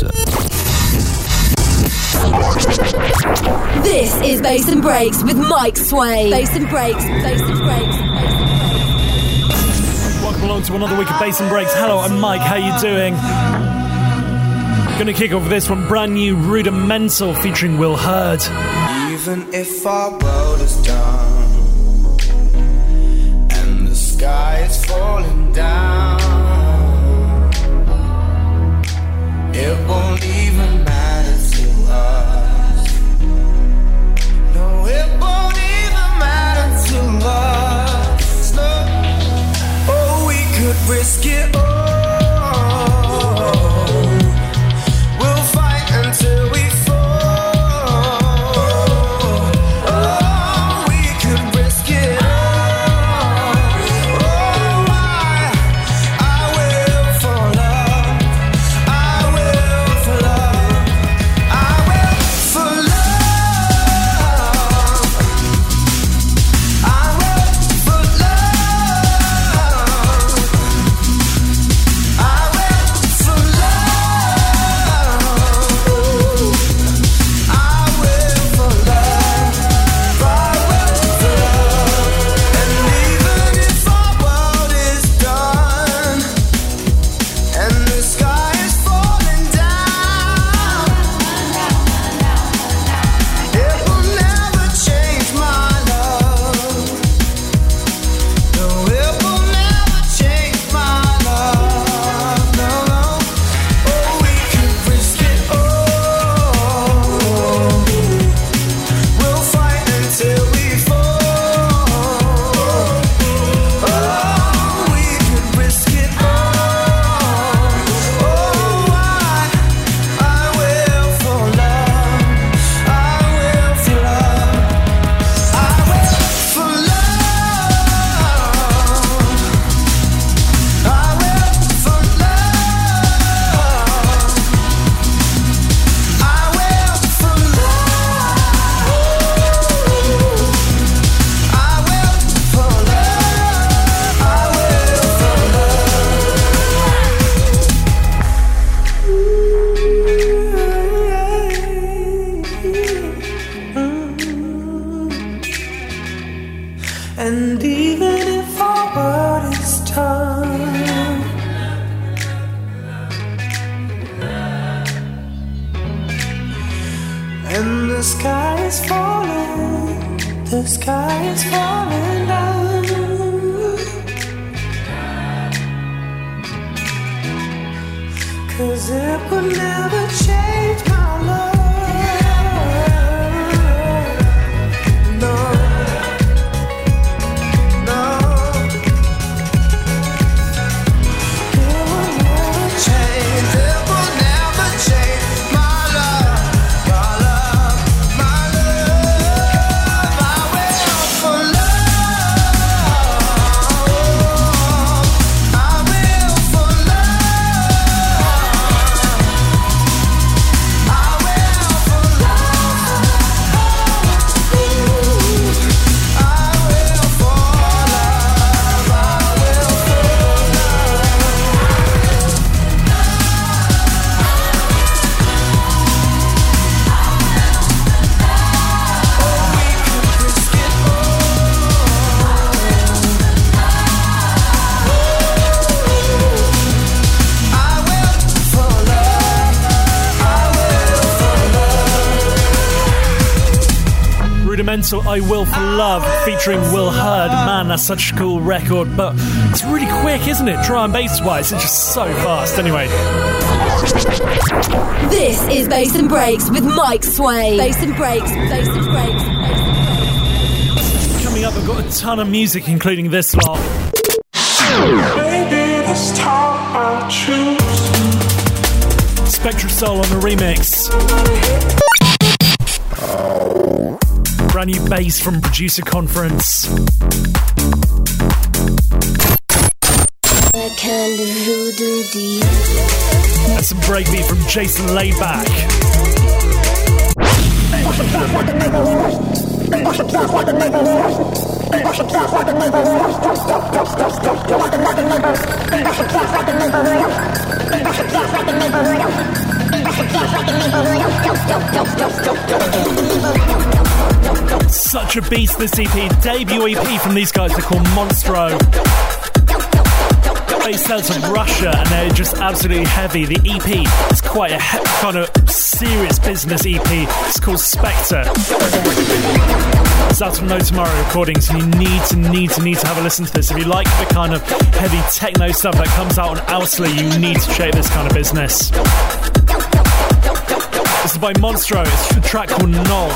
producer. This is Bass and Breaks with Mike Swain. Bass and Breaks, Bass and Breaks. Welcome along to another week of Bass and Breaks. Hello, I'm Mike. How you doing? Gonna kick off with this one, brand new Rudimental featuring Will Hurd. Even if our world is done and the sky is falling down, it won't even matter to us. No, it won't even matter to us. No. Oh, we could risk it all. I Will For Love featuring Will Hurd. Man, that's such a cool record, but it's really quick, isn't it? Drum and bass wise, it's just so fast. Anyway, this is Bass and Breaks with Mike Swain. Bass and Breaks, Bass and Breaks, Bass and Breaks. Coming up, I've got a ton of music, including this lot. Baby, this time I'll choose. Spectra Soul on the remix. Brand new bass from producer conference. And some breakbeat from Jason Laidback. Such a beast, this EP, debut EP from these guys. They're called Monstro. Based out of Russia, and they're just absolutely heavy. The EP is quite a kind of serious business EP. It's called Spectra. It's out of No Tomorrow Recordings, and you need to have a listen to this. If you like the kind of heavy techno stuff that comes out on Ousley, you need to check this kind of business. This is by Monstro. It's a track called Null.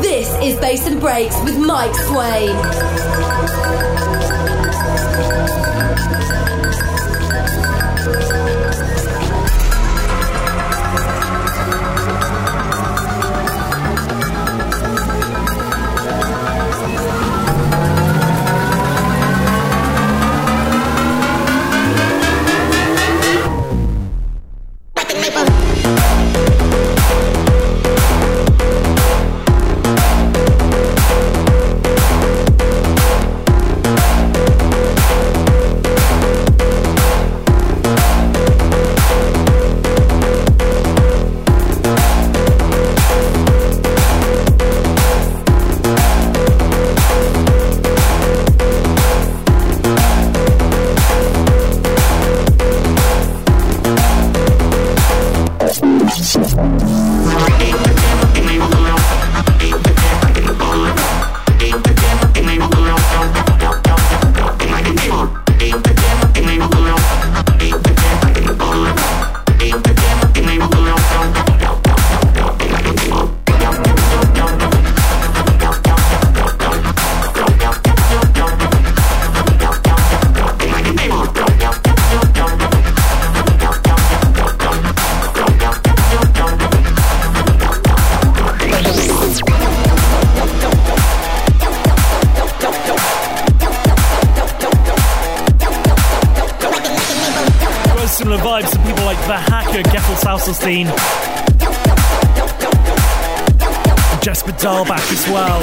This is Bass and Breaks with Mike Swain. Jesper Dahl back as well.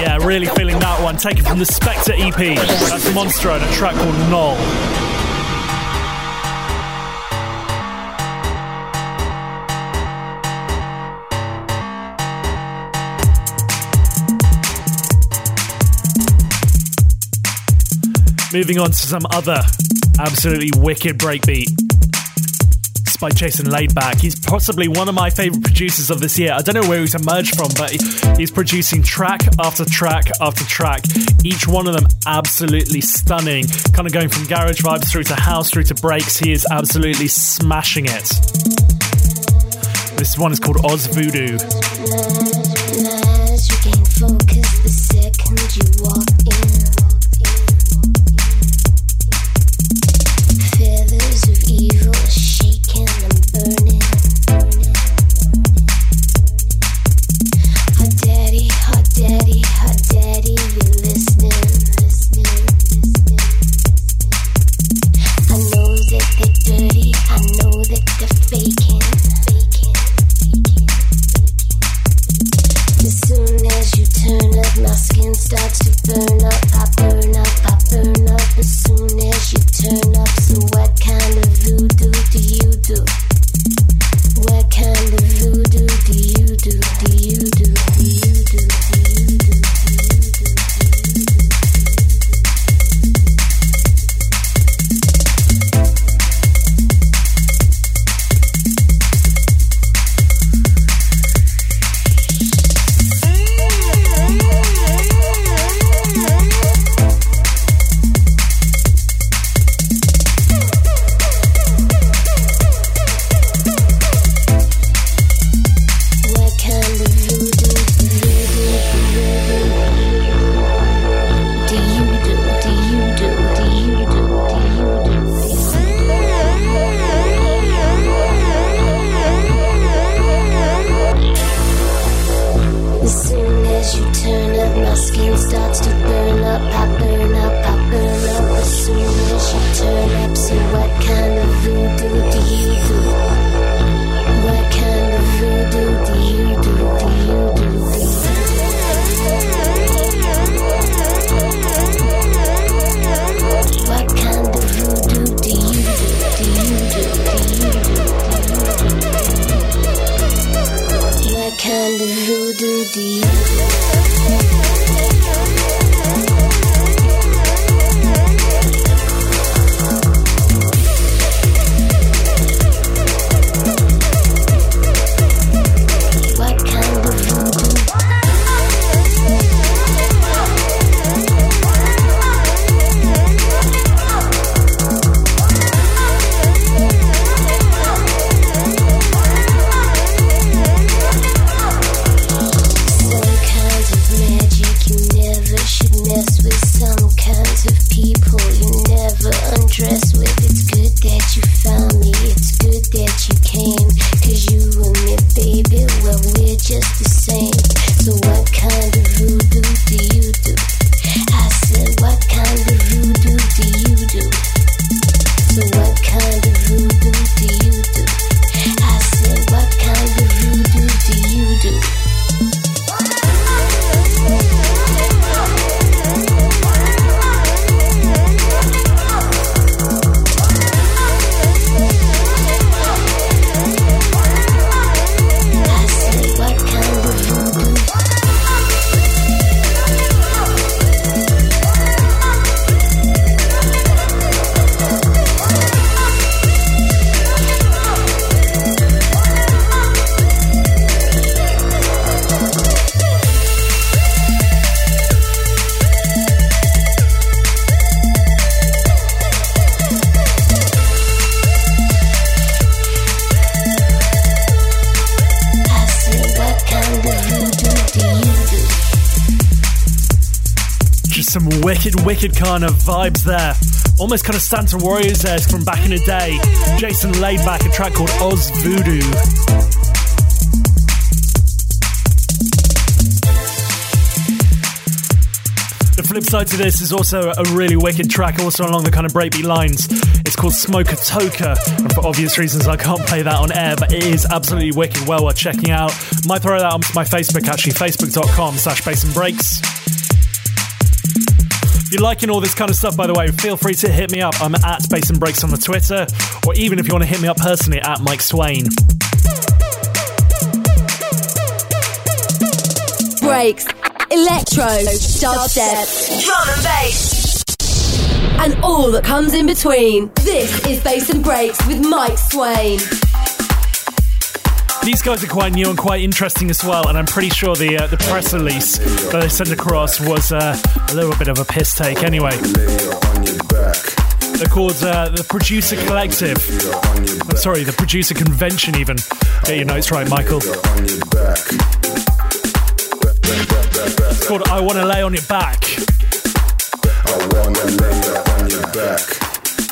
Yeah, really feeling that one. Taken from the Spectre EP. That's Monstro and a track called Null. Moving on to some other absolutely wicked breakbeat. It's by Jason Laidback. He's possibly one of my favourite producers of this year. I don't know where he's emerged from, but he's producing track after track after track. Each one of them absolutely stunning. Kind of going from garage vibes through to house, through to breaks. He is absolutely smashing it. This one is called Oz Voodoo. Wicked kind of vibes there. Almost kind of Stanton Warriors there from back in the day. Jason Laidback, a track called Oz Voodoo. The flip side to this is also a really wicked track, also along the kind of breakbeat lines. It's called Smoka Toka, and for obvious reasons I can't play that on air, but it is absolutely wicked, well worth checking out. Might throw that onto my Facebook actually, facebook.com/BassandBreaks. If you're liking all this kind of stuff, by the way, feel free to hit me up. I'm at Bass and Breaks on the Twitter, or even if you want to hit me up personally, at Mike Swain. Breaks, electro, dubstep, drum and bass, and all that comes in between. This is Bass and Breaks with Mike Swain. These guys are quite new and quite interesting as well, and I'm pretty sure the press release that they sent across was a little bit of a piss take anyway. They're called the Producer Collective. I'm sorry, the Producer Convention even. Get your notes right, Michael. It's called I Wanna Lay On Your Back.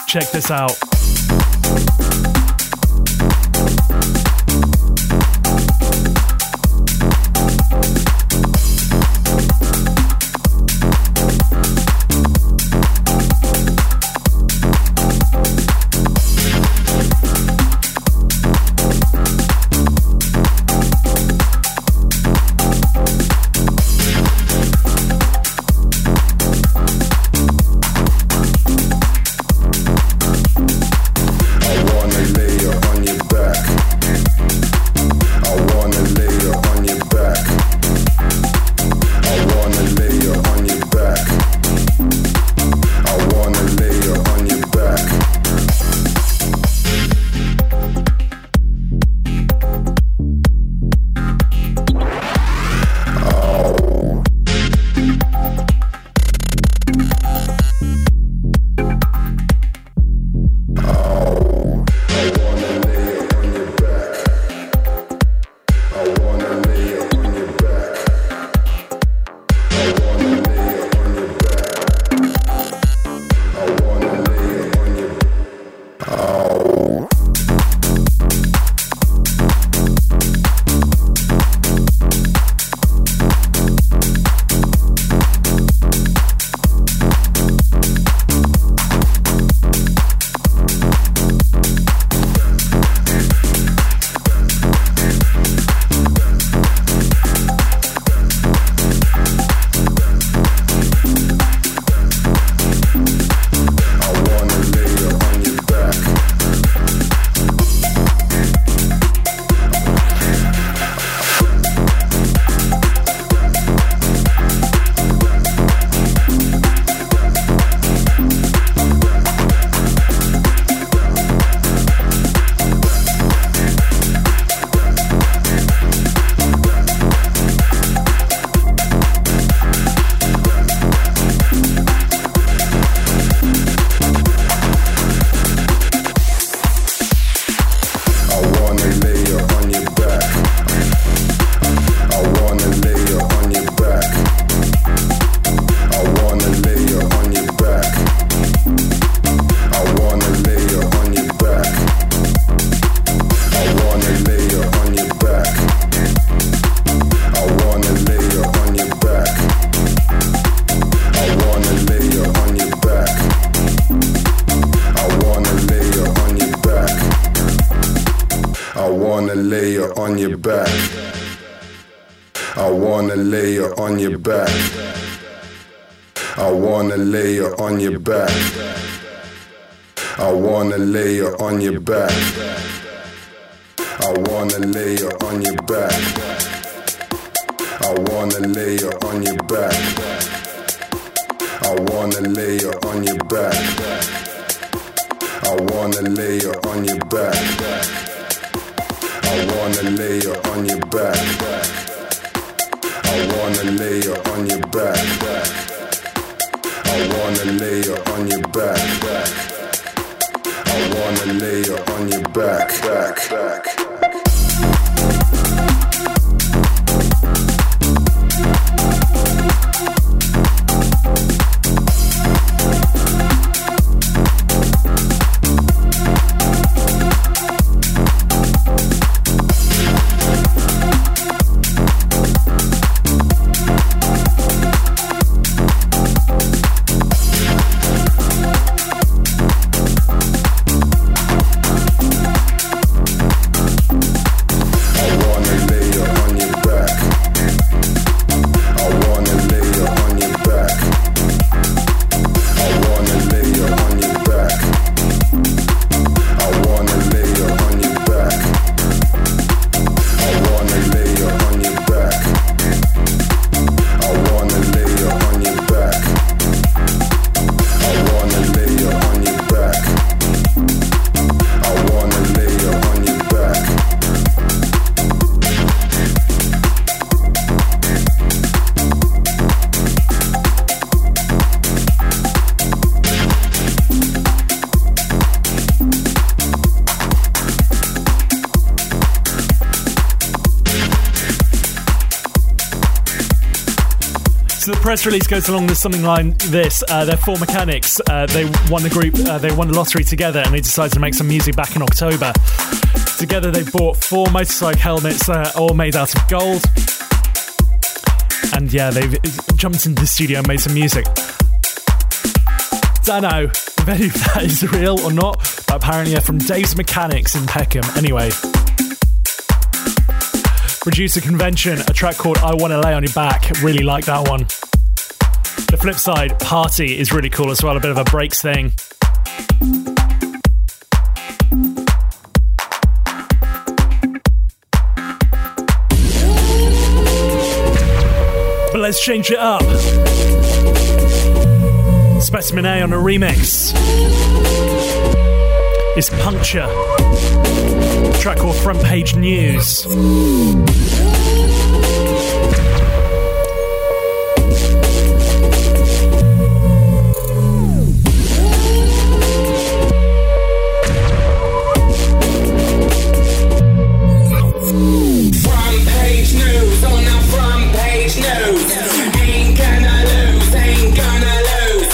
Check this out. on your back. I wanna lay you on your back. I wanna lay you on your back. I wanna lay you on your back. I wanna lay you on your back. I wanna lay you on your back. I wanna lay you on your back. I wanna lay you on your back. I wanna lay you on your back. I wanna lay you on your back. I wanna lay you on your back. I wanna lay you on your back, back, back. Press release goes along with something like this. They're four mechanics. They won the group, they won the lottery together, and they decided to make some music back in October. Together they bought four motorcycle helmets, all made out of gold. And yeah, they've jumped into the studio and made some music. Don't know if any of that is real or not, but apparently they're from Dave's Mechanics in Peckham. Anyway. Producer Convention, a track called I Wanna Lay On Your Back. Really like that one. The flip side, Party, is really cool as well, a bit of a breaks thing. But let's change it up. Specimen A on a remix. It's Puncture. A track called Front Page News. Ain't gonna lose, ain't gonna lose.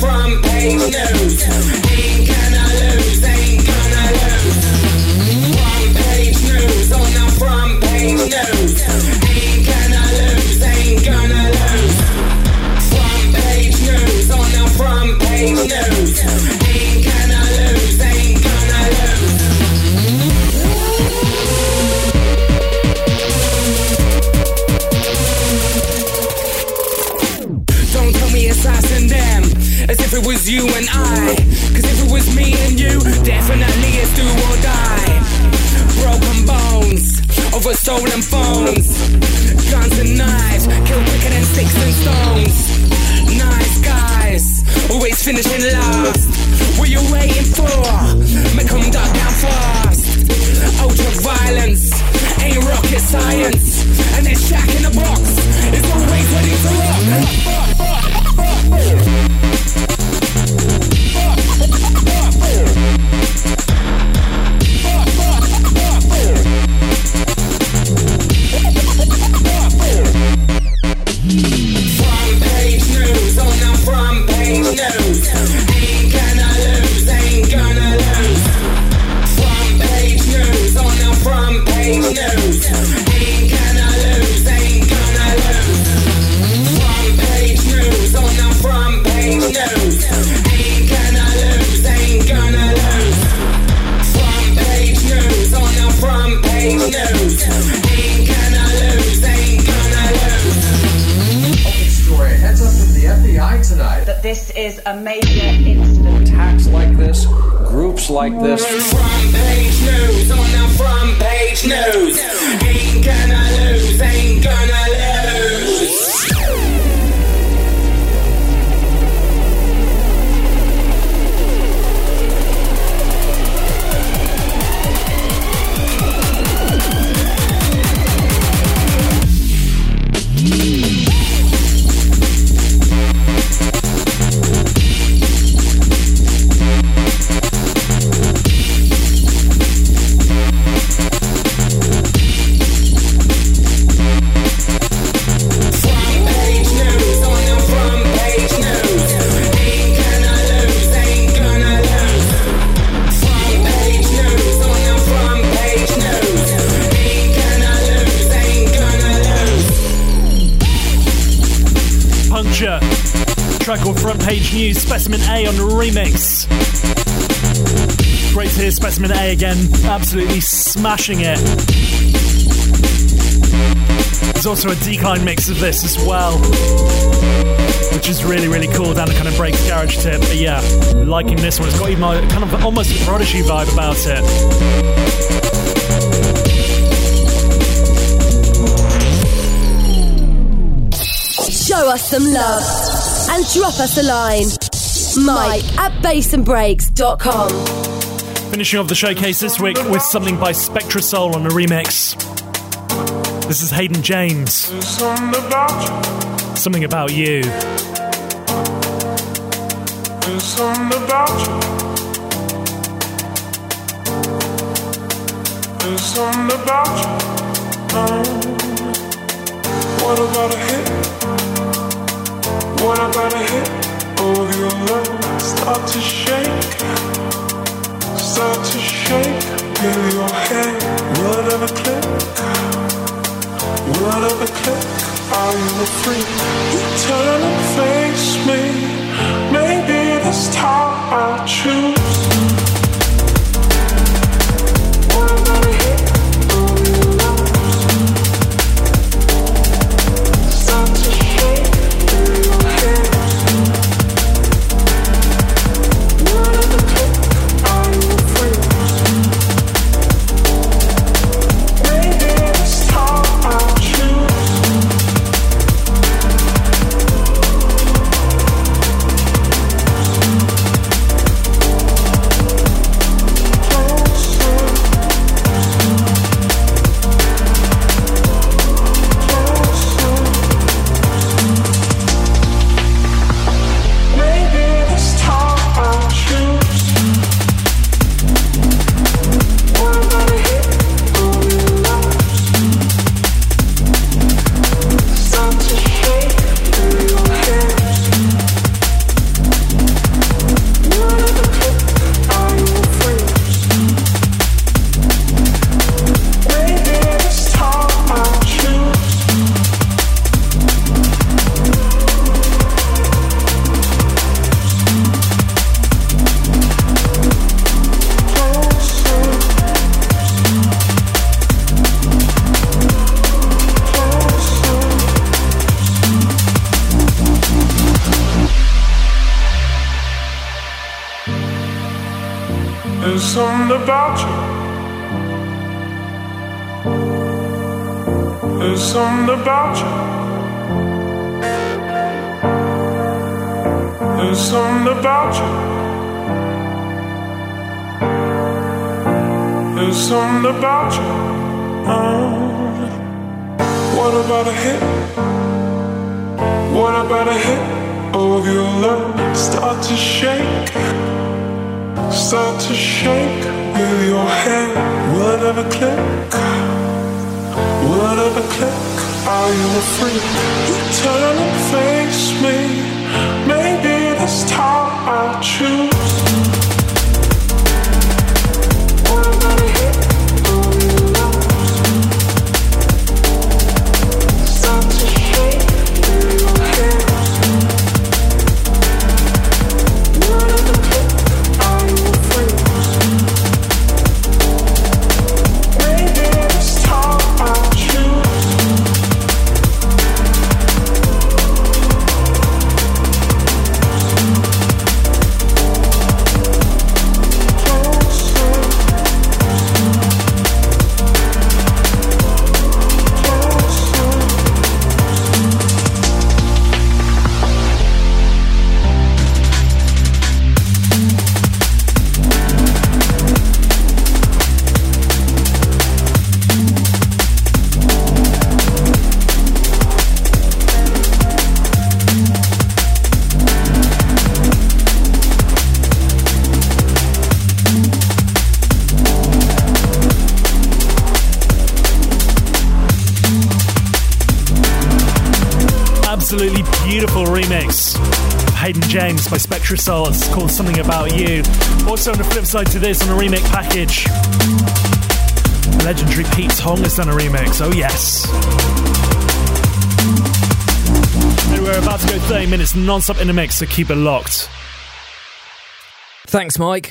Front page news was you and I. Cause if it was me and you, definitely it's do or die. Broken bones over stolen phones. Guns and knives, kill quicker than sticks and stones. Nice guys, always finishing last. What you waiting for? Make them duck down fast. Ultra violence, ain't rocket science. And this shack in the box is always ready to rock. Front page news, on the front page news. Ain't gonna lose, ain't gonna lose. Front page news, on the front page news. That this is a major incident. Attacks like this, groups like this. Front page news, on the front page news. Ain't gonna lose, ain't gonna lose. Front page news, Specimen A on the remix. Great to hear Specimen A again, absolutely smashing it. There's also a decline mix of this as well, which is really, really cool down the kind of breaks garage tip. But yeah, liking this one. It's got even kind of almost a Prodigy vibe about it. Show us some love and drop us a line. Mike at BassandBreaks.com. Finishing off the showcase this week with something by Spectra Soul on a remix. This is Hayden James. Something about you. Something about you. Something about you. What about a hit? What about a hit of your love? Start to shake, start to shake. Feel your head, word of a click, word of a click. Are you a freak? Turn and face me. Maybe this time I'll choose. What about a hit of your love? Start to shake. something about you. There's something about you. There's something about you. There's something about you. What about a hit? What about a hit of your love? Start to shake. Start to shake with your hand. Whatever click, whatever click. Are you a freak? You turn and face me. Maybe this time I'll choose. What about a hit on your nose? Start to shake with your hand. Absolutely beautiful remix of Hayden James by Spectra Soul. It's called Something About You. Also on the flip side to this, on a remix package, legendary Pete Tong has done a remix. Oh yes. And we're about to go 30 minutes non-stop in the mix, so keep it locked. Thanks, Mike.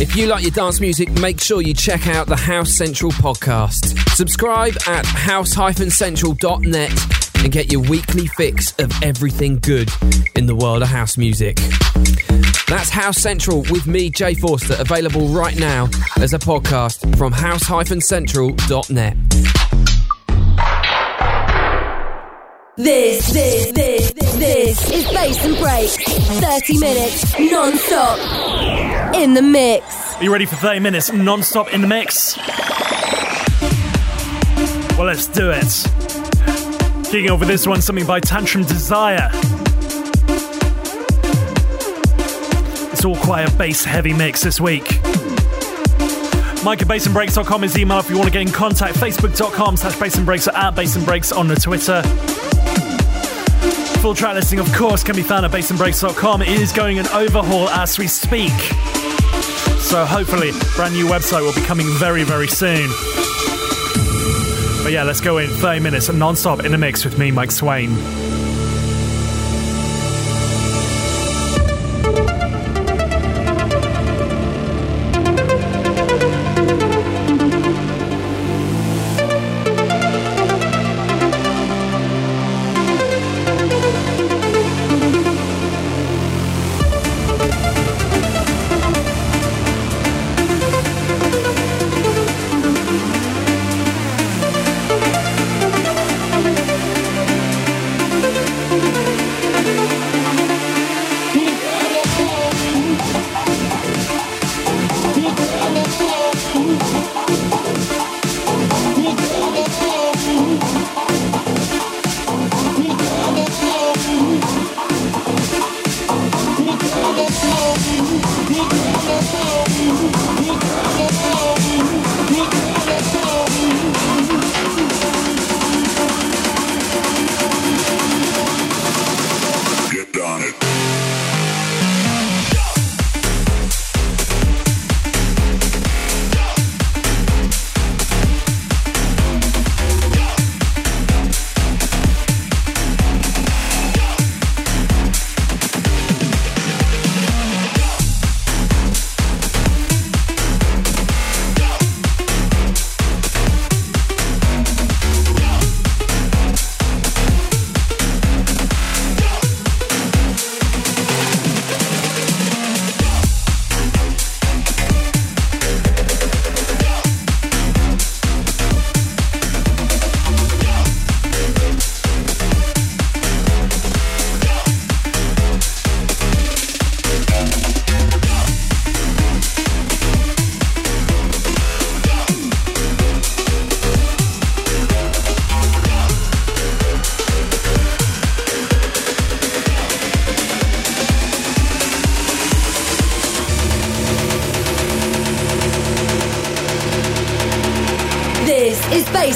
If you like your dance music, make sure you check out the House Central podcast. Subscribe at house-central.net and get your weekly fix of everything good in the world of house music. That's House Central with me, Jay Forster, available right now as a podcast from house-central.net. This is Bass and Breaks. 30 minutes non-stop in the mix. Are you ready for 30 minutes non-stop in the mix? Well, let's do it. Kicking off with this one, something by Tantrum Desire. It's all quite a bass heavy mix this week. Mike at BassandBreaks.com is the email if you want to get in contact. Facebook.com/BassandBreaks or at BassandBreaks on the Twitter. Full track listing, of course, can be found at BassandBreaks.com. It is going an overhaul as we speak. So hopefully, brand new website will be coming very, very soon. But yeah, let's go in 30 minutes non-stop in the mix with me, Mike Swain.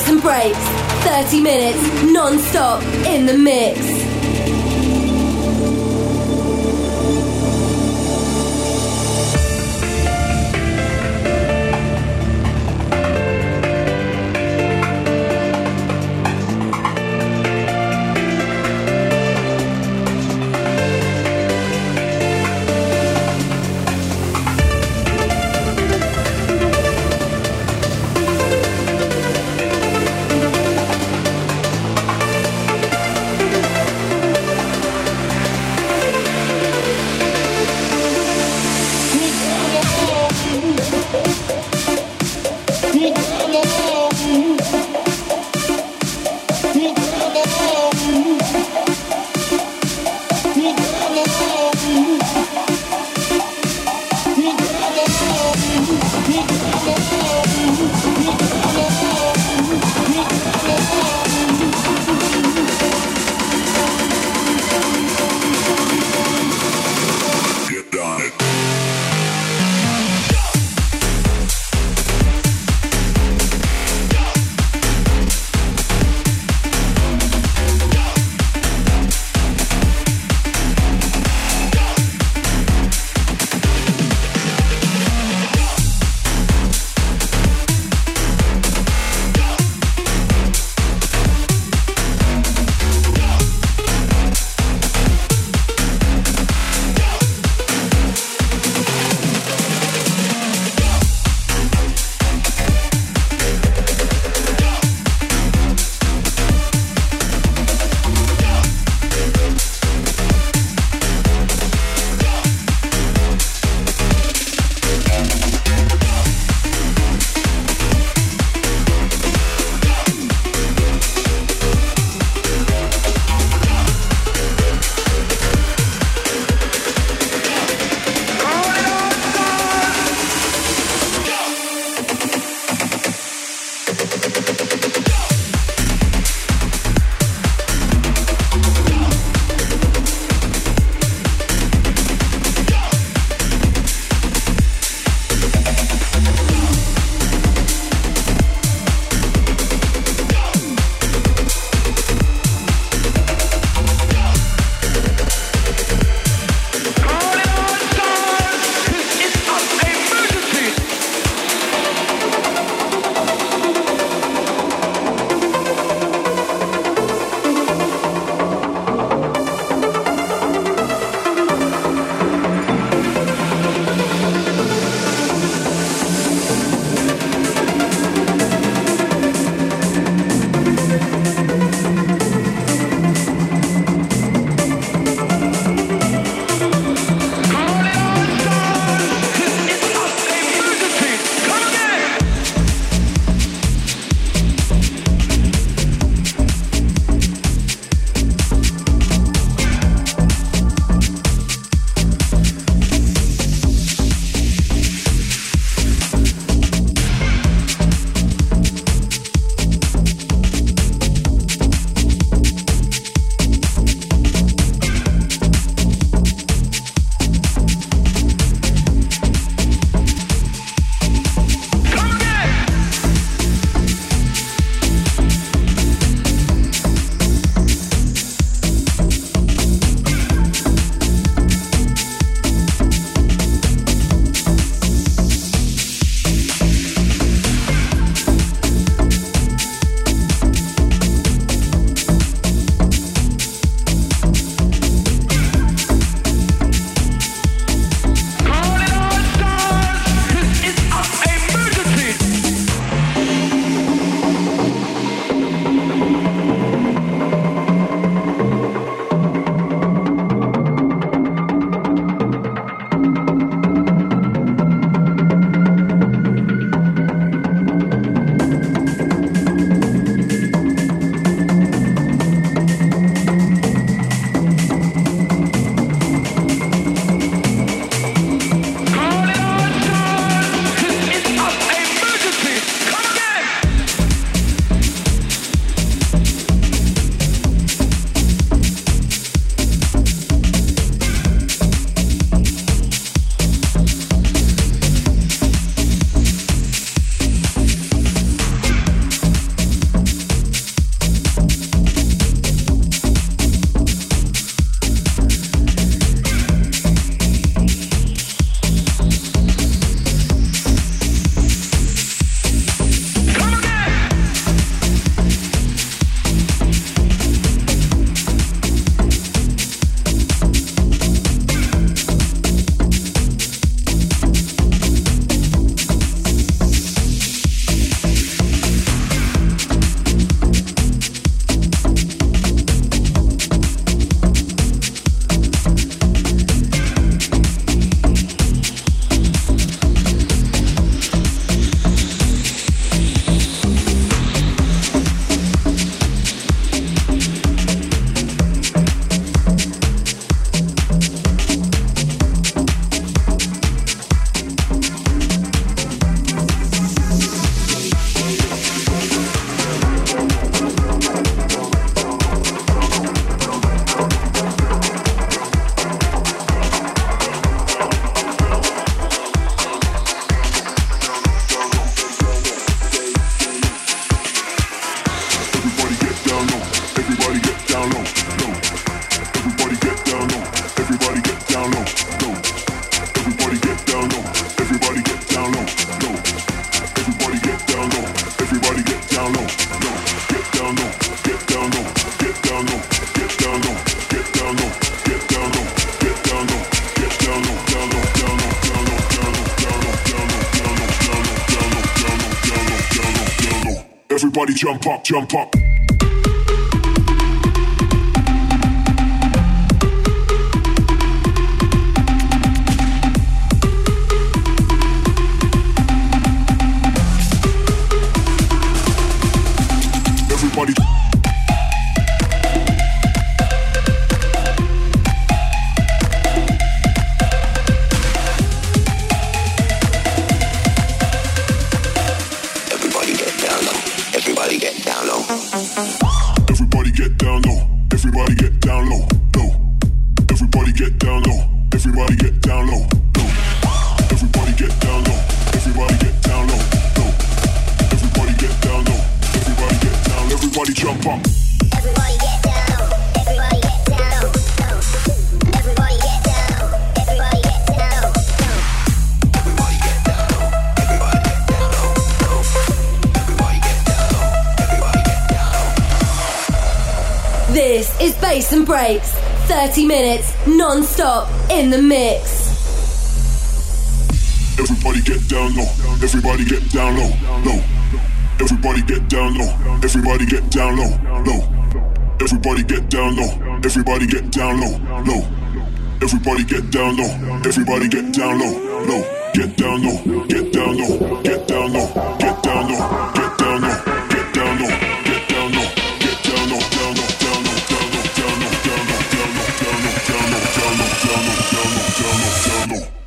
Bass and Breaks, 30 minutes non-stop in the mix. Everybody jump up, jump up. Breaks, 30 minutes, non-stop, in the mix. Everybody get down low, everybody get down low, low. Everybody get down low, everybody get down low, low. Everybody get down low, everybody get down low, low. Everybody get down low, everybody get down low, low. Get down low, get down low, get down low, get down low, get down low, get down low, get down low, get down low, down low.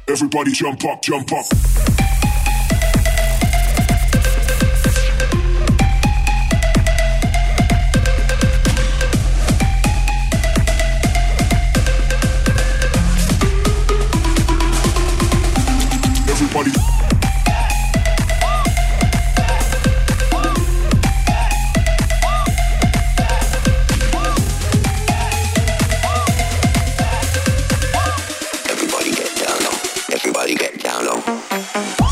Everybody jump up, jump up. Everybody. Everybody get down low.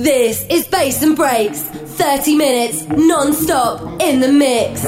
This is Bass and Breaks, 30 minutes non-stop in the mix.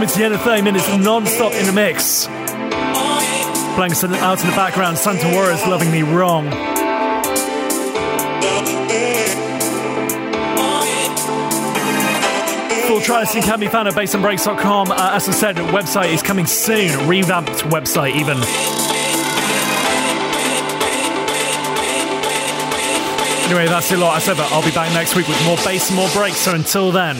coming to the end of 30 minutes non-stop in the mix. Playing out in the background, Stanton Warriors, Loving Me Wrong. Full tristing can be found at BassandBreaks.com. As I said, website is coming soon. Revamped website even. Anyway, that's it lot. As ever, I'll be back next week with more bass and more breaks. So until then...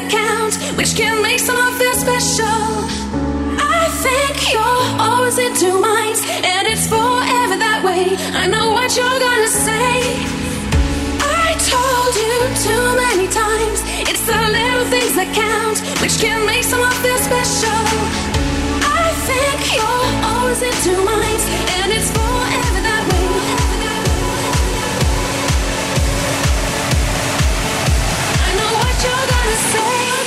that count, which can make someone feel special. I think you're always in two minds, and it's forever that way. I know what you're gonna say. I told you too many times, it's the little things that count, which can make someone feel special. I think you're always in two minds, and it's forever that way. You're gonna say